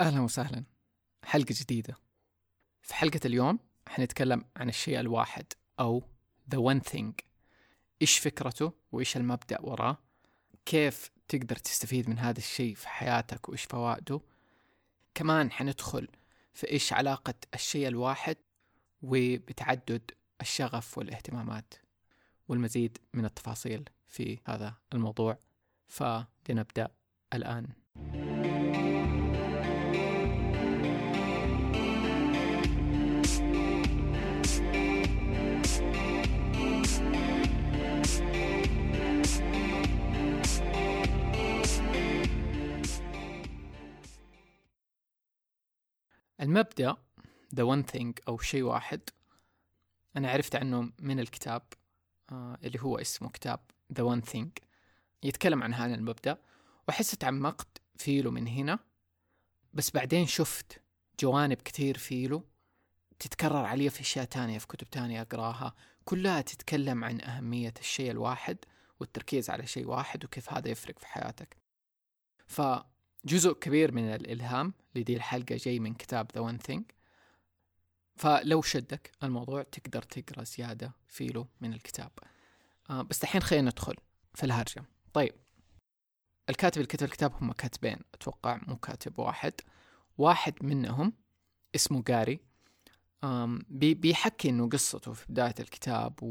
أهلا وسهلا. حلقة جديدة. في حلقة اليوم حنتكلم عن الشيء الواحد أو The One Thing. إيش فكرته وإيش المبدأ وراه؟ كيف تقدر تستفيد من هذا الشيء في حياتك وإيش فوائده؟ كمان حندخل في إيش علاقة الشيء الواحد وبتعدد الشغف والاهتمامات، والمزيد من التفاصيل في هذا الموضوع. فلنبدأ الآن. المبدأ The One Thing أو شيء واحد، أنا عرفت عنه من الكتاب اللي هو اسمه كتاب The One Thing، يتكلم عن هذا المبدأ وحسيت تعمقت فيه من هنا، بس بعدين شفت جوانب كتير فيه تتكرر عليه في أشياء تانية، في كتب تانية أقراها كلها تتكلم عن أهمية الشيء الواحد والتركيز على شيء واحد وكيف هذا يفرق في حياتك. فجزء كبير من الإلهام لدي الحلقة جاي من كتاب The One Thing، فلو شدك الموضوع تقدر تقرأ زيادة فيه من الكتاب. بس الحين خلينا ندخل في الهرجة. طيب، الكاتب اللي كتب الكتاب هم كاتبين أتوقع، مو كاتب واحد منهم اسمه جاري. بيحكي إنه قصته في بداية الكتاب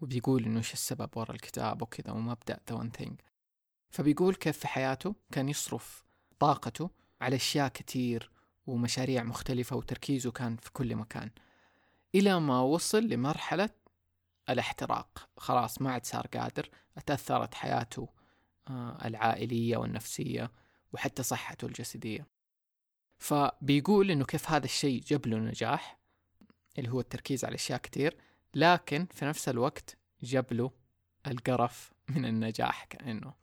وبيقول إنه إيش السبب وراء الكتاب وكذا ومبدأ The One Thing. فبيقول كيف في حياته كان يصرف طاقته على أشياء كتير ومشاريع مختلفة وتركيزه كان في كل مكان، إلى ما وصل لمرحلة الاحتراق. خلاص ما عاد صار قادر، أتأثرت حياته العائلية والنفسية وحتى صحته الجسدية. فبيقول إنه كيف هذا الشيء جاب له نجاح اللي هو التركيز على أشياء كتير، لكن في نفس الوقت جاب له القرف من النجاح كأنه.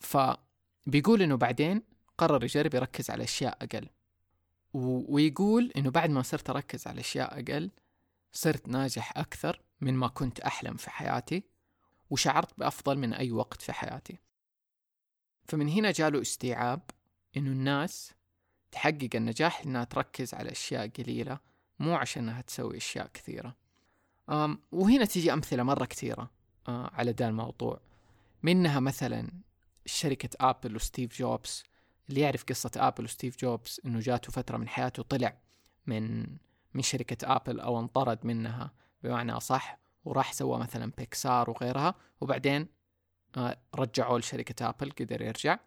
فبيقول إنه بعدين قرر يجرب يركز على أشياء أقل، ويقول إنه بعد ما صرت أركز على أشياء أقل صرت ناجح أكثر من ما كنت أحلم في حياتي، وشعرت بأفضل من أي وقت في حياتي. فمن هنا جاله استيعاب إنه الناس تحقق النجاح إنها تركز على أشياء قليلة، مو عشانها تسوي أشياء كثيرة. وهنا تيجي أمثلة مرة كثيرة على ذا الموضوع، منها مثلا شركة آبل وستيف جوبز. اللي يعرف قصة آبل وستيف جوبز إنه جاته فترة من حياته طلع من شركة آبل أو انطرد منها بمعنى صح، وراح سوى مثلا بيكسار وغيرها، وبعدين رجعوا لشركة آبل، قدر يرجع.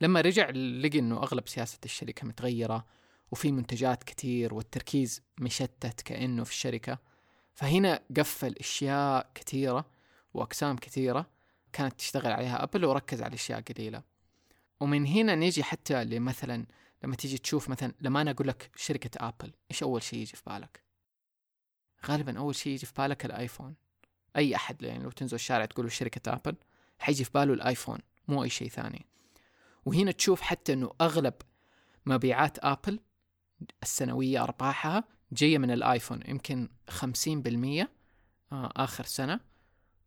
لما رجع لقى إنه أغلب سياسة الشركة متغيرة وفي منتجات كتير والتركيز مشتت كأنه في الشركة. فهنا قفل أشياء كتيرة وأقسام كتيرة كانت تشتغل عليها آبل وركز على أشياء قليلة. ومن هنا نيجي حتى لمثلا لما تيجي تشوف مثلا، لما أنا أقول لك شركة آبل إيش أول شيء يجي في بالك؟ غالبا أول شيء يجي في بالك الآيفون. أي أحد يعني لو تنزل الشارع تقوله شركة آبل حيجي في باله الآيفون، مو أي شيء ثاني. وهنا تشوف حتى أنه أغلب مبيعات آبل السنوية أرباحها جاية من الآيفون، يمكن 50% آخر سنة،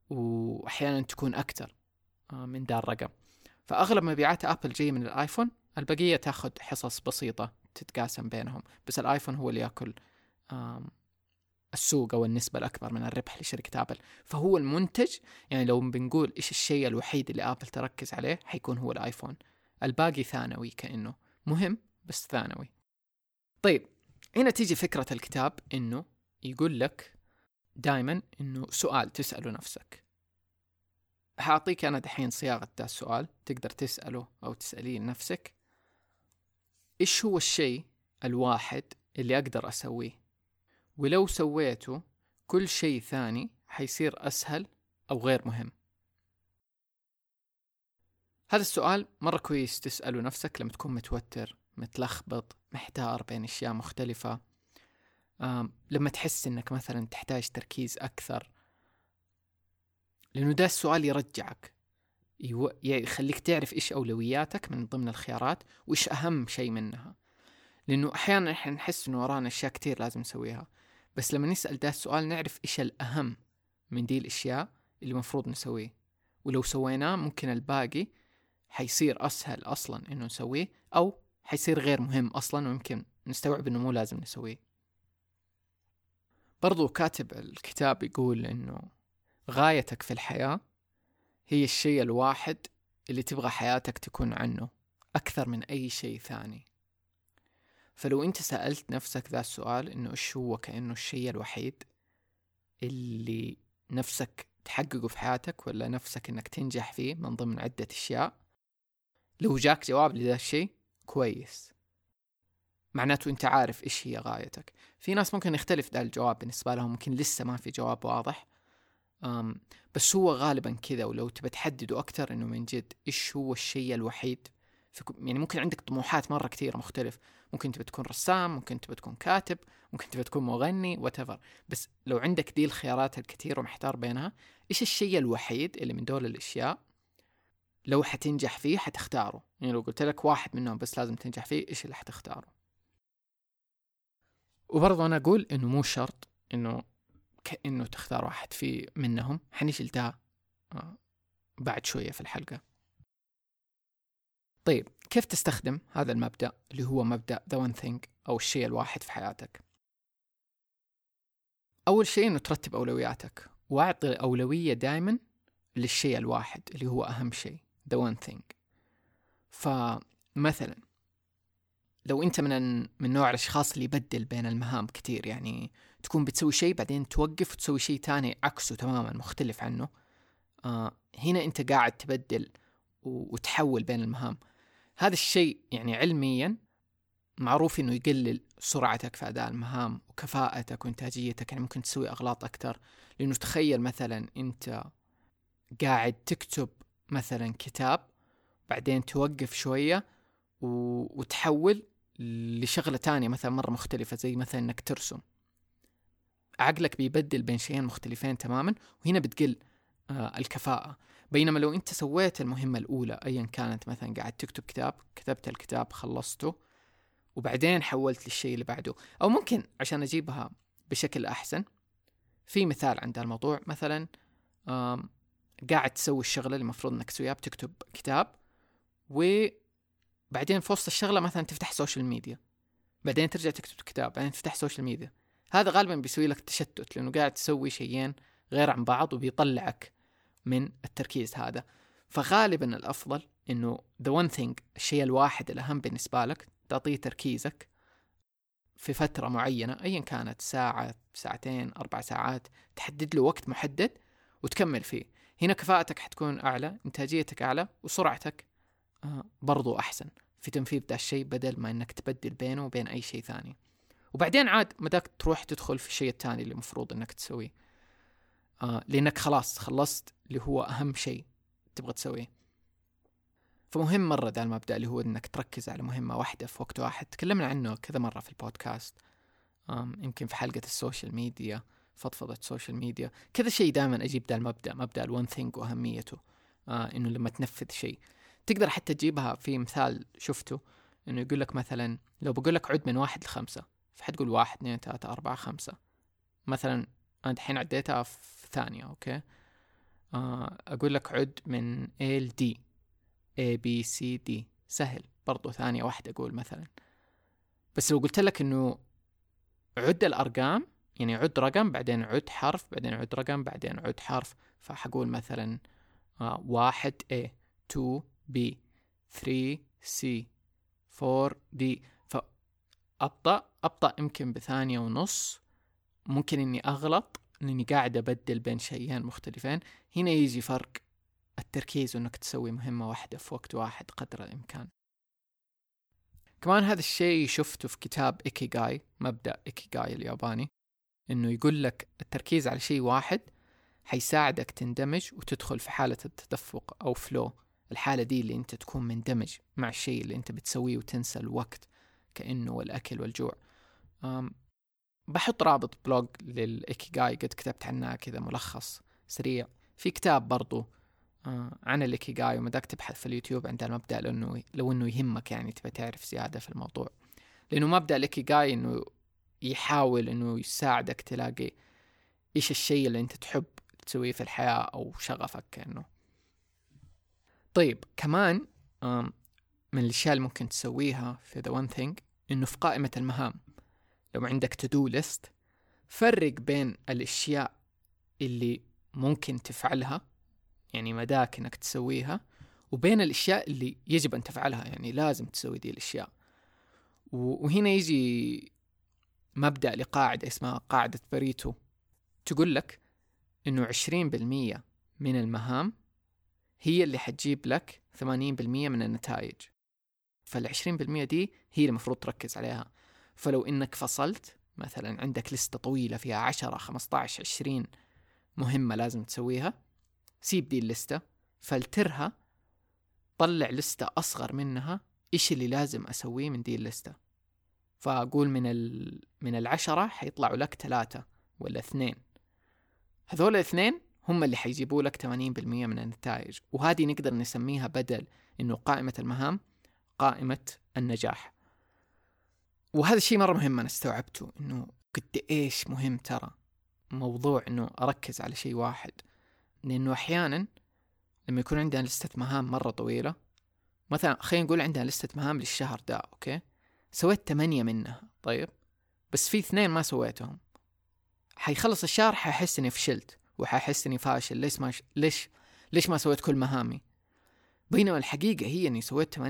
وأحيانا تكون أكثر من ذا الرقم. فأغلب مبيعات آبل جاية من الآيفون، البقية تأخذ حصص بسيطة تتقاسم بينهم، بس الآيفون هو اللي يأكل السوق أو النسبة الأكبر من الربح لشركة آبل. فهو المنتج، يعني لو بنقول إيش الشيء الوحيد اللي آبل تركز عليه حيكون هو الآيفون، الباقي ثانوي كأنه، مهم بس ثانوي. طيب، هنا تيجي فكرة الكتاب إنه يقول لك دايما إنه سؤال تسأله نفسك. هعطيك أنا دحين صياغة ذا السؤال تقدر تسأله أو تسأليه لنفسك: إيش هو الشيء الواحد اللي أقدر أسويه، ولو سويته كل شيء ثاني حيصير أسهل أو غير مهم؟ هذا السؤال مرة كويس تسأله نفسك لما تكون متوتر، متلخبط، محتار بين أشياء مختلفة، لما تحس إنك مثلا تحتاج تركيز أكثر، لأنه ده السؤال يرجعك، يخليك تعرف إيش أولوياتك من ضمن الخيارات وإيش أهم شيء منها. لأنه أحيانا إحنا نحس إنه ورانا أشياء كتير لازم نسويها، بس لما نسأل ده السؤال نعرف إيش الأهم من دي الأشياء اللي مفروض نسويه، ولو سويناه ممكن الباقي حيصير أسهل أصلا إنه نسويه أو حيصير غير مهم أصلاً، ويمكن نستوعب إنه مو لازم نسويه. برضو كاتب الكتاب يقول إنه غايتك في الحياة هي الشيء الواحد اللي تبغى حياتك تكون عنه أكثر من أي شيء ثاني. فلو أنت سألت نفسك ذا السؤال إنه إيش هو كأنه الشيء الوحيد اللي نفسك تحققه في حياتك ولا نفسك إنك تنجح فيه من ضمن عدة أشياء، لو جاك جواب لذا الشيء كويس، معناته أنت عارف إيش هي غايتك. في ناس ممكن يختلف ذا الجواب بالنسبة لهم، ممكن لسه ما في جواب واضح، بس هو غالبا كذا. ولو تبى تحدده أكتر إنه من جد إيش هو الشيء الوحيد، يعني ممكن عندك طموحات مرة كتير مختلف، ممكن تبى تكون رسام، ممكن تبى تكون كاتب، ممكن تبى تكون مغني، whatever. بس لو عندك دي الخيارات الكتير ومحتار بينها، إيش الشيء الوحيد اللي من دول الأشياء لو حتنجح فيه حتختاره؟ يعني لو قلت لك واحد منهم بس لازم تنجح فيه، إيش اللي حتختاره؟ وبرضه أنا أقول إنه مو شرط إنه كأنه تختار واحد فيه منهم، حنشلتها بعد شوية في الحلقة. طيب، كيف تستخدم هذا المبدأ اللي هو مبدأ The One Thing أو الشيء الواحد في حياتك؟ أول شيء إنه ترتب أولوياتك، واعطي أولوية دائما للشيء الواحد اللي هو أهم شيء The One Thing. فمثلا لو أنت من نوع الأشخاص اللي يبدل بين المهام كتير، يعني تكون بتسوي شيء بعدين توقف وتسوي شيء تاني عكسه تماما مختلف عنه، هنا أنت قاعد تبدل وتحول بين المهام. هذا الشيء يعني علميا معروف إنه يقلل سرعتك في أداء المهام وكفاءتك وإنتاجيتك، يعني ممكن تسوي أغلاط أكتر. لأنه تخيل مثلا أنت قاعد تكتب مثلا كتاب، بعدين توقف شوية وتحول لشغلة تانية مثلا مرة مختلفة، زي مثلا إنك ترسم. عقلك بيبدل بين شيئين مختلفين تماما، وهنا بتقل الكفاءة. بينما لو أنت سويت المهمة الأولى أيا كانت، مثلا قاعد تكتب كتاب، كتبت الكتاب خلصته وبعدين حولت للشيء اللي بعده. أو ممكن عشان أجيبها بشكل أحسن في مثال عند الموضوع، مثلا قاعد تسوي الشغلة اللي مفروض أنك تسويها، بتكتب كتاب، وبعدين في وسط الشغلة مثلا تفتح سوشيال ميديا، بعدين ترجع تكتب كتاب، بعدين تفتح سوشيال ميديا. هذا غالبا بيسوي لك تشتت، لأنه قاعد تسوي شيئين غير عن بعض وبيطلعك من التركيز هذا. فغالبا الأفضل إنه the one thing، الشيء الواحد الأهم بالنسبة لك، تعطيه تركيزك في فترة معينة أيا كانت، ساعة، ساعتين، 4 ساعات، تحدد له وقت محدد وتكمل فيه. هنا كفاءتك حتكون أعلى، إنتاجيتك أعلى، وسرعتك برضو أحسن في تنفيذ ذا الشيء، بدل ما إنك تبدل بينه وبين أي شيء ثاني. وبعدين عاد مداك تروح تدخل في الشيء الثاني اللي مفروض إنك تسويه، لأنك خلاص خلصت اللي هو أهم شيء تبغى تسويه. فمهم مرة ده المبدأ اللي هو إنك تركز على مهمة واحدة في وقت واحد. تكلمنا عنه كذا مرة في البودكاست، يمكن في حلقة السوشيال ميديا، فضفضة السوشيال ميديا، كذا شيء دائما أجيب ده المبدأ، مبدأ الون ثينج وأهميته، إنه لما تنفذ شيء تقدر حتى تجيبها في مثال شفته، إنه يقول لك مثلا لو بقول لك عد من 1 ل5، فحتقول 1 2 3 4 5 مثلا. أنا الحين عديتها في ثانية، أوكي. أقول لك عد من A ل D، A B C D، سهل برضو، ثانية واحدة أقول مثلا. بس لو قلت لك إنه عد الأرقام، يعني عد رقم بعدين عد حرف بعدين عد رقم بعدين عد حرف، فحقول مثلا 1 A 2 B 3 C 4 D، فأبطأ يمكن ب1.5 ثانية، ممكن إني أغلط إني قاعد أبدل بين شيئين مختلفين. هنا يجي فرق التركيز، وإنك تسوي مهمة واحدة في وقت واحد قدر الإمكان. كمان هذا الشيء شفته في كتاب إيكيغاي، مبدأ إيكيغاي الياباني، إنه يقول لك التركيز على شيء واحد حيساعدك تندمج وتدخل في حالة التدفق أو فلو، الحالة دي اللي أنت تكون مندمج مع الشيء اللي أنت بتسويه وتنسى الوقت كأنه والأكل والجوع. بحط رابط بلوج للإيكيغاي قد كتبت عنها كذا ملخص سريع. في كتاب برضو عن الإيكيغاي، ومداك تبحث في اليوتيوب عند المبدأ، لأنه لو أنه يهمك يعني تبى تعرف زيادة في الموضوع. لأنه مبدأ الإيكيغاي إنه يحاول إنه يساعدك تلاقي إيش الشيء اللي أنت تحب تسويه في الحياة أو شغفك كأنه. طيب كمان من الأشياء اللي ممكن تسويها في The One Thing إنه في قائمة المهام لو عندك to-do list فرق بين الأشياء اللي ممكن تفعلها يعني مداك إنك تسويها وبين الأشياء اللي يجب أن تفعلها يعني لازم تسوي دي الأشياء. وهنا يجي مبدأ لقاعدة اسمها قاعدة باريتو تقول لك إنه 20% من المهام هي اللي حتجيب لك 80% من النتائج. فال20% دي هي المفروض تركز عليها. فلو إنك فصلت مثلا عندك لستة طويلة فيها 10 15 20 مهمة لازم تسويها سيب دي اللستة فلترها طلع لستة أصغر منها إيش اللي لازم أسويه من دي اللستة. فأقول من 10 حيطلعوا لك 3 ولا 2 هذول 2 هم اللي حيجيبوا لك 80% من النتائج. وهذه نقدر نسميها بدل إنه قائمة المهام قائمة النجاح. وهذا الشيء مرة مهم أنا استوعبته إنه قد إيش مهم ترى موضوع إنه أركز على شيء واحد لأنه أحيانا لما يكون عندنا لستة مهام مرة طويلة مثلا خلينا نقول عندنا لستة مهام للشهر ده أوكي سويت 8 منها طيب بس في 2 ما سويتهم حيخلص الشهر ححس إني فشلت وححس إني فاشل ليش ما سويت كل مهامي بينما الحقيقة هي إني سويت 80%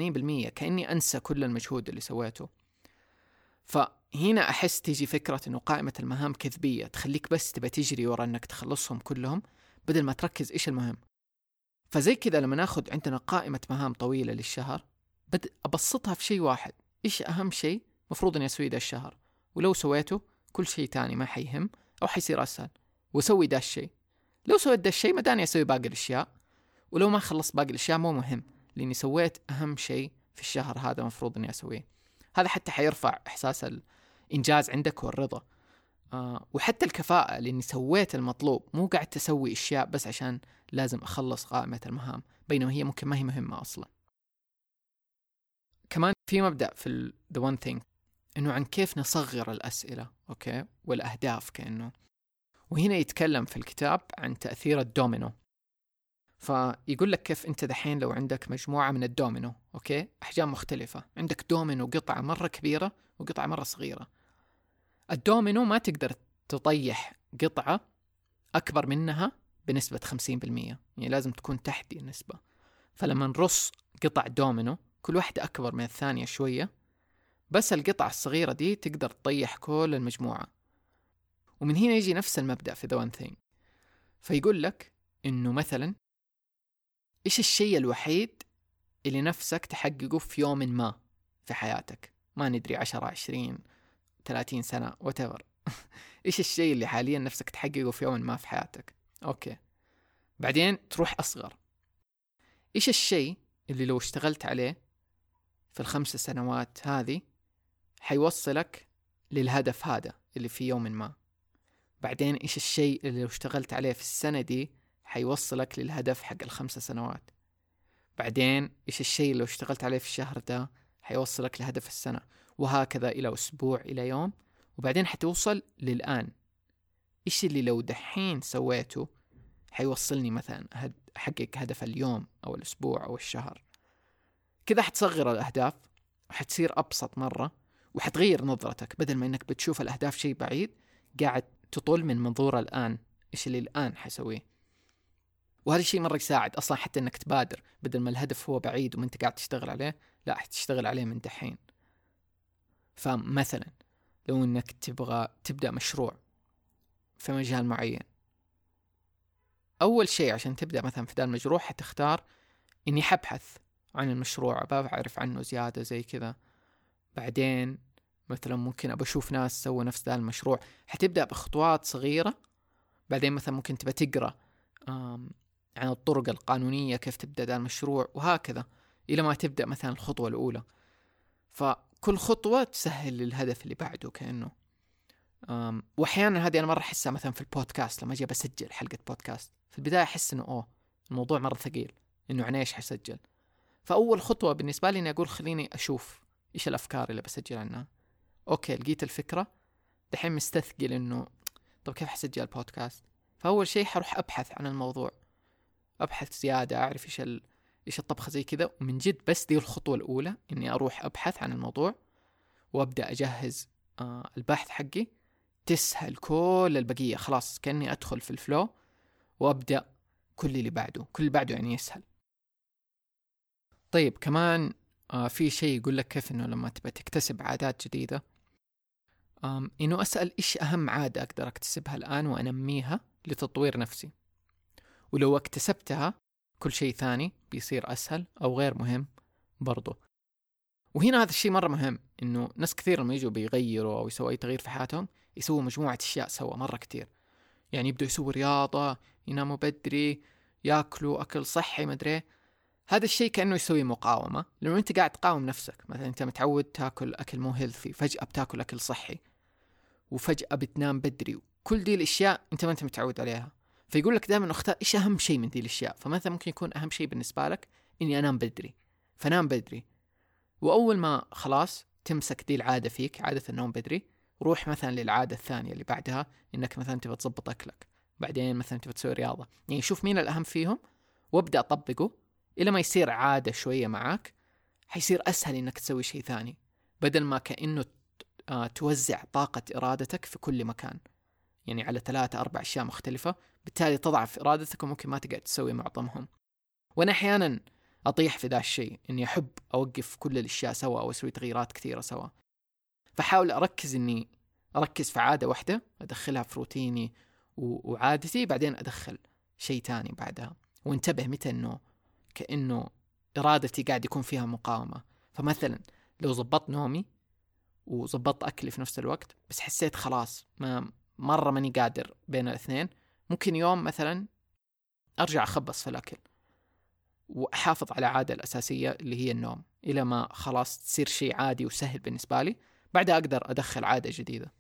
كأني أنسى كل المجهود اللي سويته. فهنا أحس تيجي فكرة إنه قائمة المهام كذبية تخليك بس تبى تجري ورا إنك تخلصهم كلهم بدل ما تركز إيش المهم. فزي كذا لما ناخد عندنا قائمة مهام طويلة للشهر أبسطها في شيء واحد إيش أهم شيء مفروض إني أسوي ده الشهر ولو سويته كل شيء تاني ما حيهم أو حيصير أسهل وسوي ده الشيء لو سويت ده الشيء ما داني أسوي باقي الأشياء ولو ما خلص باقي الأشياء مو مهم لأني سويت أهم شيء في الشهر هذا مفروض إني أسويه. هذا حتى حيرفع إحساس الإنجاز عندك والرضا وحتى الكفاءة لأني سويت المطلوب مو قاعد تسوي أشياء بس عشان لازم أخلص قائمة المهام بينما هي ممكن ما هي مهمة أصلا. كمان في مبدأ في The One Thing إنه عن كيف نصغر الأسئلة أوكي والأهداف كأنه. وهنا يتكلم في الكتاب عن تأثير الدومينو فيقول لك كيف أنت دحين لو عندك مجموعة من الدومينو أوكي أحجام مختلفة عندك دومينو قطعة مرة كبيرة وقطعة مرة صغيرة الدومينو ما تقدر تطيح قطعة أكبر منها بنسبة 50% يعني لازم تكون تحت النسبة. فلما نرص قطع دومينو كل واحدة أكبر من الثانية شوية بس القطعة الصغيرة دي تقدر تطيح كل المجموعة. ومن هنا يجي نفس المبدأ في The One Thing فيقول لك إنه مثلا إيش الشيء الوحيد اللي نفسك تحققه في يوم ما في حياتك ما ندري 10 20 30 سنة whatever إيش الشيء اللي حاليا نفسك تحققه في يوم ما في حياتك أوكي. بعدين تروح أصغر إيش الشيء اللي لو اشتغلت عليه في 5 سنوات هذه حيوصلك للهدف هذا اللي في يوم ما. بعدين إيش الشيء اللي لو اشتغلت عليه في السنة دي حيوصلك للهدف حق 5 سنوات. بعدين إيش الشيء اللي لو اشتغلت عليه في الشهر ده حيوصلك لهدف السنة وهكذا إلى أسبوع إلى يوم وبعدين حتوصل للآن إيش اللي لو دحين سويته حيوصلني مثلا أحقق هدف اليوم أو الأسبوع أو الشهر. كذا حتصغر الأهداف وحتصير أبسط مرة وحتغير نظرتك بدل ما إنك بتشوف الأهداف شيء بعيد قاعد تطول من منظور الآن إيش اللي الآن حسويه. وهذا الشيء مرة يساعد أصلا حتى إنك تبادر بدل ما الهدف هو بعيد وما أنت قاعد تشتغل عليه لا حتشتغل عليه من دحين. فمثلا لو إنك تبغى تبدأ مشروع في مجال معين أول شيء عشان تبدأ مثلا في ذا المشروع حتختار إني حبحث عن المشروع بعرف عنه زيادة زي كذا. بعدين مثلا ممكن أشوف ناس سووا نفس ذا المشروع حتبدأ بخطوات صغيرة. بعدين مثلا ممكن تبقى تقرأ عن الطرق القانونية كيف تبدأ ذا المشروع وهكذا إلى ما تبدأ مثلا الخطوة الأولى. فكل خطوة تسهل للهدف اللي بعده كأنه. وأحيانا هذه أنا مرة أحسها مثلا في البودكاست لما أجي بسجل حلقة بودكاست في البداية أحس إنه الموضوع مرة ثقيل إنه عنايش حسجل. فأول خطوة بالنسبة لي إني أقول خليني أشوف إيش الأفكار اللي بسجل عنها أوكي لقيت الفكرة دحين مستثقل إنه طب كيف حسجل البودكاست. فأول شيء حروح أبحث عن الموضوع أبحث زيادة أعرف إيش إيش الطبخة زي كذا. ومن جد بس دي الخطوة الأولى إني أروح أبحث عن الموضوع وأبدأ أجهز البحث حقي، تسهل كل البقية. خلاص كأني أدخل في الفلو وأبدأ كل اللي بعده، كل اللي بعده يعني يسهل. طيب كمان في شيء يقول لك كيف إنه لما تبى تكتسب عادات جديدة، إنه أسأل إيش أهم عادة أقدر أكتسبها الآن وأنميها لتطوير نفسي، ولو اكتسبتها كل شيء ثاني بيصير أسهل أو غير مهم برضو. وهنا هذا الشيء مرة مهم، إنه ناس كثير لما يجوا بيغيروا أو يسووا أي تغيير في حياتهم يسووا مجموعة أشياء سوا مرة كتير، يعني يبدوا يسووا رياضة، يناموا بدري، يأكلوا أكل صحي مدري. هذا الشيء كأنه يسوي مقاومة، لأنه أنت قاعد تقاوم نفسك. مثلا أنت متعود تأكل أكل مو هيلثي، فجأة بتأكل أكل صحي، وفجأة بتنام بدري، وكل دي الأشياء أنت ما أنت متعود عليها. فيقول لك دائما اختار إيش أهم شيء من دي الأشياء. فمثلا ممكن يكون أهم شيء بالنسبة لك إني أنام بدري، فنام بدري. وأول ما خلاص تمسك دي العادة فيك، عادة النوم بدري، روح مثلا للعادة الثانية اللي بعدها، إنك مثلا تبى تضبط أكلك، بعدين مثلا تبى تسوي رياضة. يعني شوف مين الأهم فيهم وابدأ أطبقه، إلا ما يصير عادة شوية معاك حيصير أسهل إنك تسوي شيء ثاني، بدل ما كأنه توزع طاقة إرادتك في كل مكان، يعني على 3-4 أشياء مختلفة، بالتالي تضعف إرادتك وممكن ما تقعد تسوي معظمهم. وأنا أحيانا أطيح في ذا الشيء، إني أحب أوقف كل الأشياء سوا أو أسوي تغييرات كثيرة سوا، فحاول أركز إني أركز في عادة واحدة أدخلها في روتيني وعادتي، بعدين أدخل شيء تاني بعدها. وانتبه متى إنه كأنه إرادتي قاعد يكون فيها مقاومة. فمثلا لو ضبطت نومي وضبطت أكلي في نفس الوقت، بس حسيت خلاص ما مرة ماني قادر بين الاثنين، ممكن يوم مثلا أرجع أخبص في الأكل وأحافظ على عادة الأساسية اللي هي النوم، إلى ما خلاص تصير شيء عادي وسهل بالنسبة لي، بعدها أقدر أدخل عادة جديدة.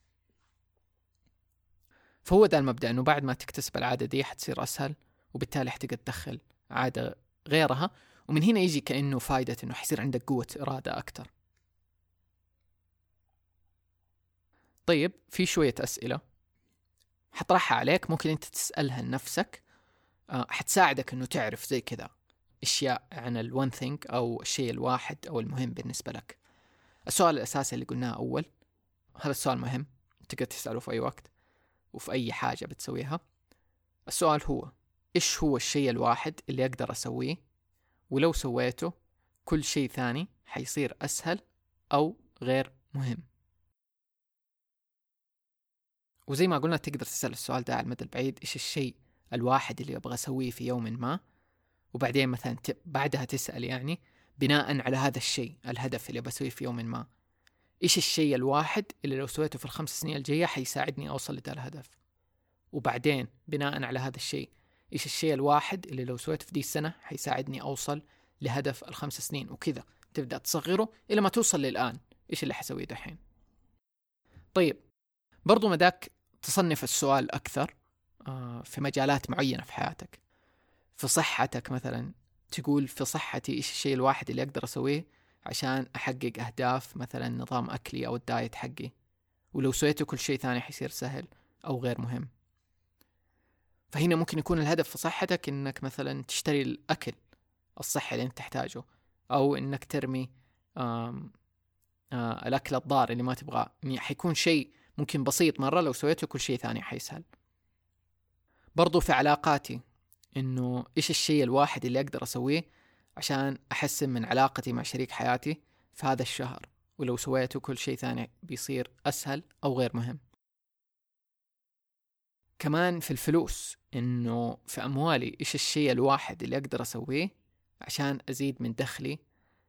فهو ده المبدأ، أنه بعد ما تكتسب العادة دي حتصير أسهل، وبالتالي حتقدر تدخل عادة غيرها. ومن هنا يجي كأنه فايدة أنه حيصير عندك قوة إرادة أكتر. طيب في شوية أسئلة حطرحها عليك، ممكن أنت تسألها لنفسك، حتساعدك أنه تعرف زي كذا أشياء عن الون ثينك أو الشيء الواحد أو المهم بالنسبة لك. السؤال الأساسي اللي قلناه أول، هذا السؤال مهم، تقدر تسأله في أي وقت وفي أي حاجة بتسويها. السؤال هو إيش هو الشيء الواحد اللي أقدر أسويه، ولو سويته كل شيء ثاني حيصير أسهل أو غير مهم. وزي ما قلنا تقدر تسأل السؤال ده على المدى البعيد، إيش الشيء الواحد اللي أبغى أسويه في يوم ما، وبعدين مثلا بعدها تسأل يعني بناء على هذا الشيء الهدف اللي بسويه في يوم ما، إيش الشيء الواحد اللي لو سويته في 5 سنين الجاية حيساعدني أوصل لهذا الهدف، وبعدين بناء على هذا الشيء إيش الشيء الواحد اللي لو سويته في دي السنة حيساعدني أوصل لهدف 5 سنين، وكذا تبدأ تصغره إلى ما توصل للآن إيش اللي حسويه دحين. طيب برضو مداك تصنف السؤال أكثر في مجالات معينة في حياتك. في صحتك مثلا تقول في صحتي إيش الشيء الواحد اللي أقدر أسويه عشان أحقق أهداف مثلا نظام أكلي أو الدايت حقي، ولو سويته كل شيء ثاني حيصير سهل أو غير مهم. فهنا ممكن يكون الهدف في صحتك إنك مثلا تشتري الأكل الصحي اللي أنت تحتاجه، أو إنك ترمي الأكل الضار اللي ما تبغاه. يعني حيكون شيء ممكن بسيط مرة، لو سويته كل شيء ثاني حيسهل. برضو في علاقاتي، إنه إيش الشيء الواحد اللي أقدر أسويه عشان أحسن من علاقتي مع شريك حياتي في هذا الشهر، ولو سويته كل شيء ثاني بيصير أسهل أو غير مهم. كمان في الفلوس، إنه في أموالي إيش الشيء الواحد اللي أقدر أسويه عشان أزيد من دخلي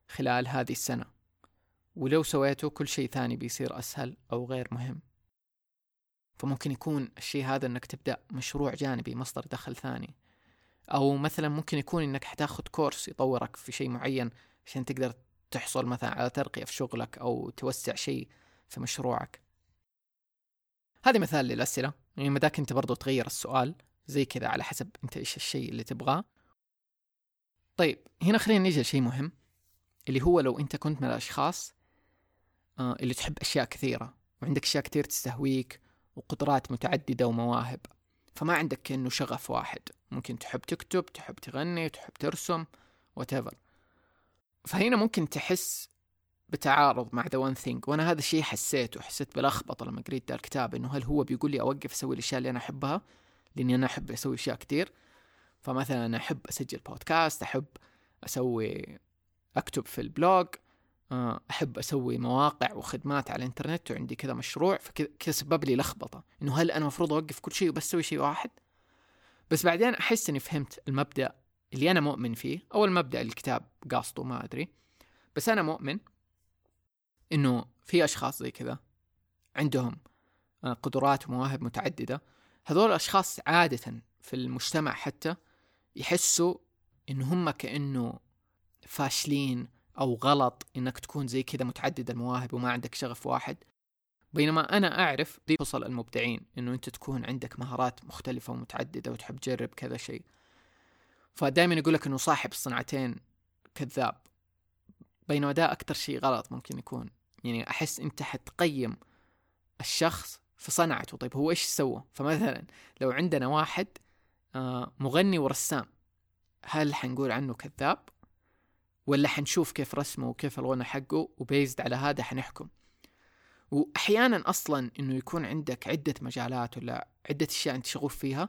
خلال هذه السنة، ولو سويته كل شيء ثاني بيصير أسهل أو غير مهم. فممكن يكون الشيء هذا إنك تبدأ مشروع جانبي مصدر دخل ثاني، أو مثلا ممكن يكون إنك حتاخد كورس يطورك في شيء معين عشان تقدر تحصل مثلا على ترقية في شغلك أو توسع شيء في مشروعك. هذه مثال للأسئلة، يعني مداك أنت برضو تغير السؤال زي كذا على حسب أنت إيش الشيء اللي تبغاه. طيب هنا خلينا نيجي لشيء مهم، اللي هو لو أنت كنت من الأشخاص اللي تحب أشياء كثيرة وعندك أشياء كثير تستهويك وقدرات متعددة ومواهب، فما عندك كأنه شغف واحد. ممكن تحب تكتب، تحب تغني، تحب ترسم، whatever. فهنا ممكن تحس بتعارض مع The One Thing، وأنا هذا الشيء حسيت بلخبطة لما قريت ذا الكتاب، إنه هل هو بيقول لي أوقف أسوي الأشياء اللي أنا أحبها، لأني أنا أحب أسوي أشياء كتير. فمثلا أنا أحب أسجل بودكاست، أحب أكتب في البلوج، أحب أسوي مواقع وخدمات على الإنترنت، وعندي كذا مشروع. فكذا سبب لي لخبطة إنه هل أنا مفروض أوقف كل شيء وبس أسوي شيء واحد؟ بس بعدين أحس إني فهمت المبدأ اللي أنا مؤمن فيه، أو المبدأ اللي الكتاب قاصده ما أدري، بس أنا مؤمن إنه في أشخاص زي كذا عندهم قدرات ومواهب متعددة. هذول الأشخاص عادة في المجتمع حتى يحسوا إن هم كأنه فاشلين أو غلط إنك تكون زي كذا متعدد المواهب وما عندك شغف واحد، بينما أنا أعرف دي فصل المبدعين، إنه أنت تكون عندك مهارات مختلفة ومتعددة وتحب تجرب كذا شيء. فدائما يقولك إنه صاحب الصنعتين كذاب، بينما ده أكتر شيء غلط ممكن يكون. يعني أحس أنت حتقيم الشخص في صنعته، طيب هو إيش سوى؟ فمثلا لو عندنا واحد مغني ورسام، هل حنقول عنه كذاب؟ ولا حنشوف كيف رسمه وكيف الغنى حقه وبيزد على هذا حنحكم؟ وأحيانا أصلا إنه يكون عندك عدة مجالات ولا عدة أشياء أنت شغوف فيها،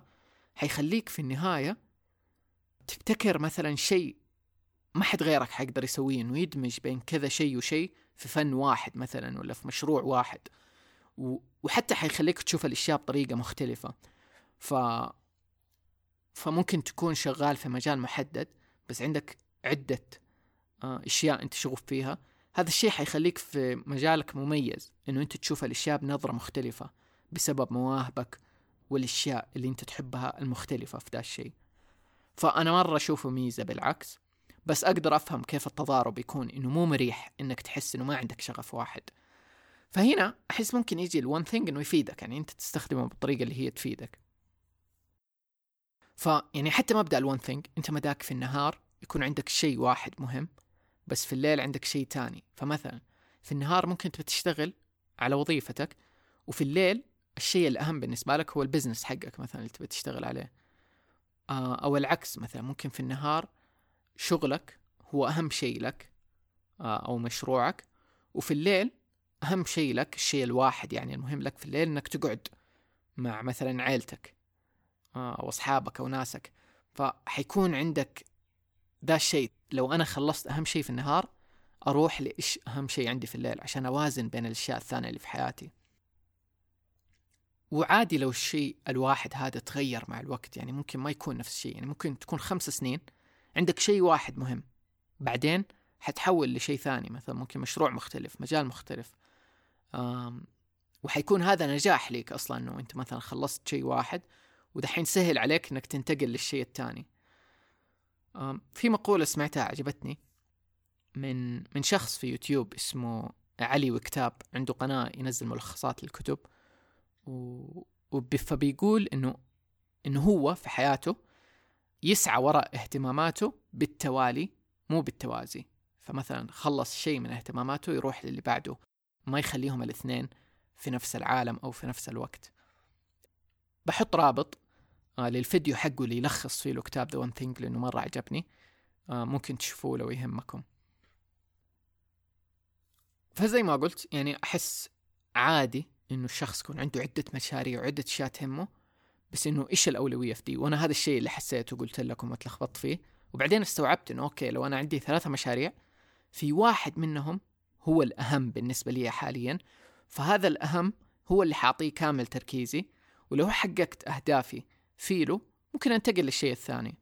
حيخليك في النهاية تبتكر مثلا شيء ما حد غيرك حيقدر يسويه، إنه يدمج بين كذا شيء وشيء في فن واحد مثلا ولا في مشروع واحد، وحتى حيخليك تشوف الأشياء بطريقة مختلفة. فممكن تكون شغال في مجال محدد بس عندك عدة أشياء أنت شغوف فيها. هذا الشيء حيخليك في مجالك مميز، إنه أنت تشوف الأشياء بنظرة مختلفة بسبب مواهبك والأشياء اللي أنت تحبها المختلفة في ذا الشيء. فأنا مرة أشوفه ميزة بالعكس، بس أقدر أفهم كيف التضارب يكون، إنه مو مريح إنك تحس إنه ما عندك شغف واحد. فهنا أحس ممكن يجي الون ثينج إنه يفيدك، يعني أنت تستخدمه بالطريقة اللي هي تفيدك. فيعني حتى مبدأ الون ثينج، أنت مداك في النهار يكون عندك شيء واحد مهم، بس في الليل عندك شيء تاني. فمثلا في النهار ممكن أنت بتشتغل على وظيفتك، وفي الليل الشيء الأهم بالنسبة لك هو البزنس حقك مثلا اللي تبي تشتغل عليه، أو العكس. مثلا ممكن في النهار شغلك هو أهم شيء لك أو مشروعك، وفي الليل أهم شيء لك الشيء الواحد يعني المهم لك في الليل، إنك تقعد مع مثلا عائلتك أو أصحابك أو ناسك. فحيكون عندك ذا الشيء. لو أنا خلصت أهم شيء في النهار، أروح لإيش أهم شيء عندي في الليل عشان أوازن بين الأشياء الثانية اللي في حياتي. وعادي لو الشيء الواحد هذا تغير مع الوقت، يعني ممكن ما يكون نفس الشيء. يعني ممكن تكون 5 سنين عندك شيء واحد مهم، بعدين حتحول لشيء ثاني، مثلا ممكن مشروع مختلف، مجال مختلف، وحيكون هذا نجاح ليك أصلا، أنه أنت مثلا خلصت شيء واحد ودحين سهل عليك أنك تنتقل للشيء الثاني. في مقولة سمعتها عجبتني من شخص في يوتيوب اسمه علي وكتاب، عنده قناة ينزل ملخصات للكتب، فبيقول إنه هو في حياته يسعى وراء اهتماماته بالتوالي مو بالتوازي. فمثلا خلص شيء من اهتماماته يروح للي بعده، ما يخليهم الاثنين في نفس العالم أو في نفس الوقت. بحط رابط للفيديو حقه اللي يلخص فيه الكتاب The One Thing، لأنه مرة عجبني، ممكن تشوفوه لو يهمكم. فزي ما قلت، يعني أحس عادي إنه الشخص يكون عنده عدة مشاريع وعدة أشياء تهمه، بس إنه إيش الأولوية في دي. وأنا هذا الشيء اللي حسيته قلت لكم وتلخبطت فيه، وبعدين استوعبت إنه أوكي، لو أنا عندي 3 مشاريع، في واحد منهم هو الأهم بالنسبة لي حاليا، فهذا الأهم هو اللي حاعطيه كامل تركيزي، ولو حققت أهدافي فيلو ممكن أنتقل للشيء الثاني.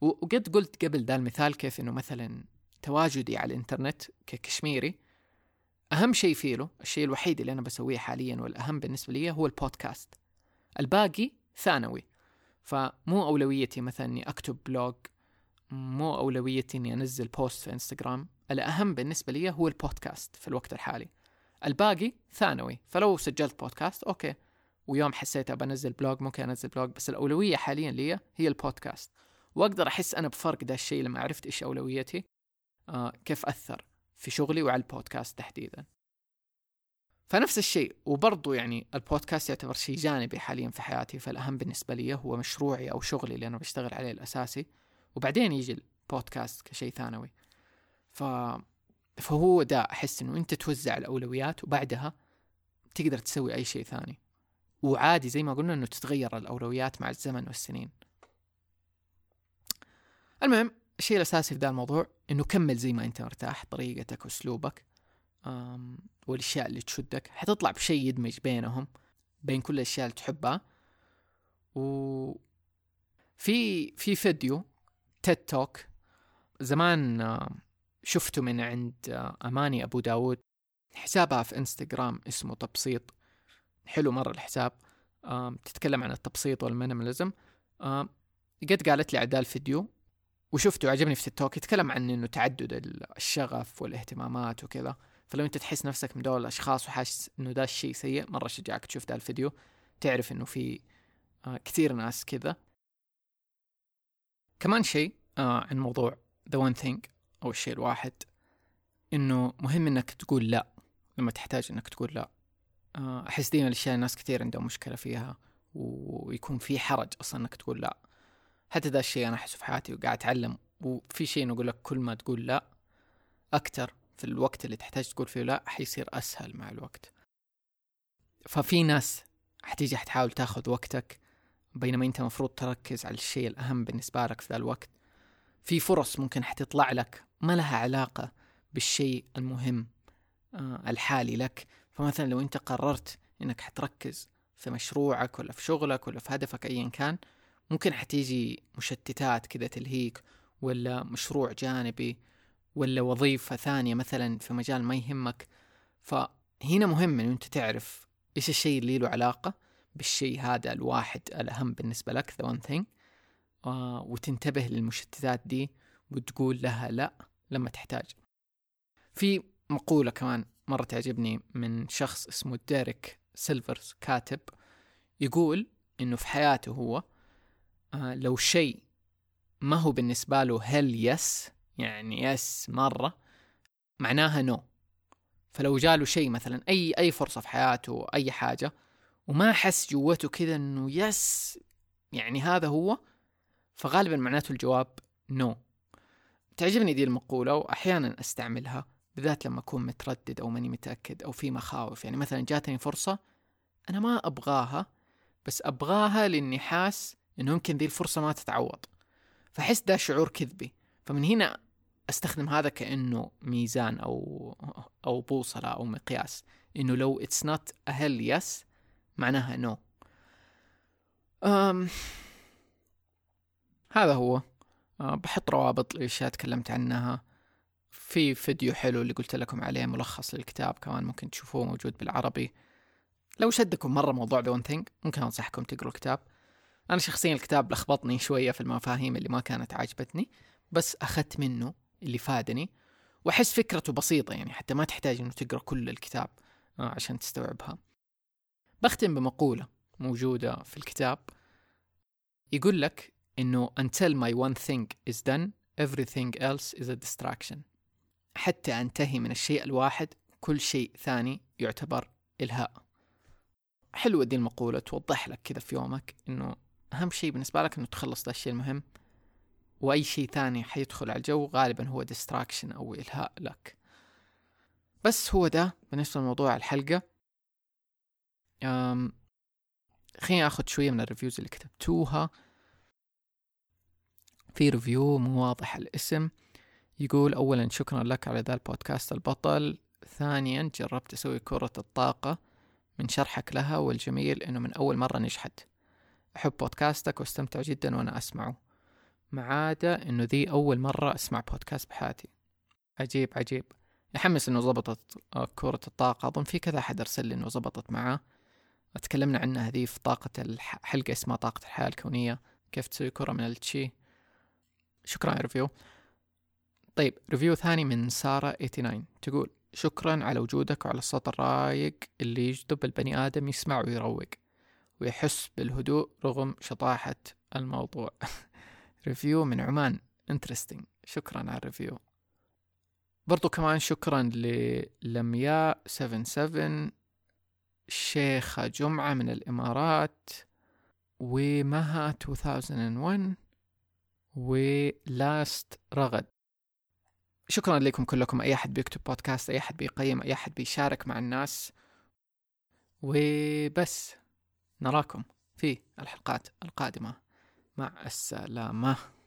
وقد قلت قبل ذا المثال كيف إنه مثلا تواجدي على الإنترنت ككشميري أهم شيء فيلو، الشيء الوحيد اللي أنا بسويه حاليا والأهم بالنسبة لي هو البودكاست، الباقي ثانوي. فمو أولويتي مثلا إني أكتب بلوج، مو أولويتي إني أنزل بوست في إنستغرام، الأهم بالنسبة لي هو البودكاست في الوقت الحالي، الباقي ثانوي. فلو سجلت بودكاست أوكي، ويوم حسيت أبى أنزل بلوج ممكن أنزل بلوج، بس الأولوية حاليا لي هي البودكاست. وأقدر أحس أنا بفرق ده الشيء لما عرفت إيش أولويتي، كيف أثر في شغلي وعلى البودكاست تحديدا. فنفس الشيء، وبرضو يعني البودكاست يعتبر شيء جانبي حاليا في حياتي، فالأهم بالنسبة لي هو مشروعي أو شغلي اللي أنا بشتغل عليه الأساسي، وبعدين يجي بودكاست كشيء ثانوي. فهو ده، أحس إنه أنت توزع الأولويات وبعدها تقدر تسوي أي شيء ثاني، وعادي زي ما قلنا إنه تتغير الأولويات مع الزمن والسنين. المهم الشيء الأساسي في ذا الموضوع إنه كمل زي ما أنت مرتاح، طريقتك وأسلوبك والأشياء اللي تشدك، حتطلع بشيء يدمج بينهم، بين كل الأشياء اللي تحبها. وفي فيديو تيد توك زمان شفته من عند أماني أبو داوود، حسابها في إنستغرام اسمه تبسيط، حلو مرة الحساب، تتكلم عن التبسيط والمينيماليزم. قد قالت لي عدال فيديو وشفته عجبني في تيد توك، يتكلم عن إنه تعدد الشغف والاهتمامات وكذا. فلو أنت تحس نفسك من دول الأشخاص وحاسس إنه ده الشيء سيء، مرة شجعك تشوف ده الفيديو، تعرف إنه في كثير ناس كذا. كمان شيء عن موضوع The One Thing أو الشيء الواحد، إنه مهم إنك تقول لا لما تحتاج إنك تقول لا. أحس دينا الأشياء ناس كثير عندهم مشكلة فيها، ويكون في حرج أصلا إنك تقول لا. حتى ذا الشيء أنا أحسه في حياتي وقاعد أتعلم. وفي شيء نقول لك كل ما تقول لا أكتر في الوقت اللي تحتاج تقول فيه لا، حيصير أسهل مع الوقت. ففي ناس حتيجي حتحاول تاخذ وقتك بينما أنت مفروض تركز على الشيء الأهم بالنسبة لك في ذا الوقت. في فرص ممكن حتطلع لك ما لها علاقة بالشيء المهم الحالي لك. فمثلا لو أنت قررت أنك حتركز في مشروعك ولا في شغلك ولا في هدفك أيا كان، ممكن حتيجي مشتتات كده تلهيك، ولا مشروع جانبي، ولا وظيفة ثانية مثلا في مجال ما يهمك. فهنا مهم أن أنت تعرف إيش الشيء اللي له علاقة بالشيء هذا الواحد الأهم بالنسبة لك The One Thing، وتنتبه للمشتتات دي وتقول لها لا لما تحتاج. في مقولة كمان مرة تعجبني من شخص اسمه ديريك سيلفرز، كاتب، يقول إنه في حياته هو لو شيء ما هو بالنسبة له هل يس، يعني يس مرة، معناها نو. فلو جاله شيء مثلا أي فرصة في حياته أي حاجة وما حس جوته كذا إنه يس يعني هذا هو، فغالبا معناته الجواب نو. تعجبني دي المقولة وأحيانا أستعملها، بالذات لما أكون متردد أو ماني متأكد أو في مخاوف. يعني مثلا جاتني فرصة أنا ما أبغاها، بس أبغاها لأني حاس إنه يمكن ذي الفرصة ما تتعوض، فحس ده شعور كذبي. فمن هنا أستخدم هذا كأنه ميزان أو بوصلة أو مقياس، إنه لو it's not a hell yes معناها no. هذا هو. بحط روابط للأشياء تكلمت عنها في فيديو حلو اللي قلت لكم عليه، ملخص للكتاب كمان ممكن تشوفوه موجود بالعربي. لو شدكم مرة موضوع The One Thing ممكن أنصحكم تقروا الكتاب. أنا شخصيا الكتاب لخبطني شوية في المفاهيم اللي ما كانت عاجبتني، بس أخذت منه اللي فادني، وأحس فكرته بسيطة، يعني حتى ما تحتاج أنه تقرأ كل الكتاب عشان تستوعبها. بختم بمقولة موجودة في الكتاب، يقول لك إنه until my one thing is done everything else is a distraction. حتى أنتهي من الشيء الواحد كل شيء ثاني يعتبر إلهاء. حلوة دي المقولة، توضح لك كذا في يومك إنه أهم شيء بالنسبة لك إنه تخلص ده الشيء المهم، وأي شيء ثاني حيدخل على الجو غالبا هو ديستراكشن أو إلهاء لك. بس هو ده بالنسبة لموضوع الحلقة. خليني أخذ شوية من الريفيوز اللي كتبتوها. في ريفيو مو واضح الاسم يقول: أولا شكرا لك على ذا البودكاست البطل، ثانيا جربت أسوي كرة الطاقة من شرحك لها والجميل إنه من أول مرة نجحت، أحب بودكاستك واستمتع جدا وأنا أسمعه، ما عدا إنه ذي أول مرة أسمع بودكاست بحياتي. عجيب يحمس إنه زبطت كرة الطاقة، أظن في كذا حد أرسل لي إنه زبطت معاه، تكلمنا عنها هذه في طاقة الحلقة اسمها طاقة الحياة الكونية، كيف تسوي كرة من التشي. شكرا على ريفيو. طيب ريفيو ثاني من سارة 89 تقول: شكرا على وجودك وعلى الصوت الرايق اللي يجذب البني آدم يسمع ويروق ويحس بالهدوء رغم شطاحة الموضوع. ريفيو من عمان interesting، شكرا على الريفيو. برضو كمان شكرا للمياء 77، شيخة جمعة من الإمارات، ومها 2001، ولاست رغد. شكرا لكم كلكم، أي أحد بيكتب بودكاست، أي أحد بيقيم، أي أحد بيشارك مع الناس. وبس نراكم في الحلقات القادمة. مع السلامة.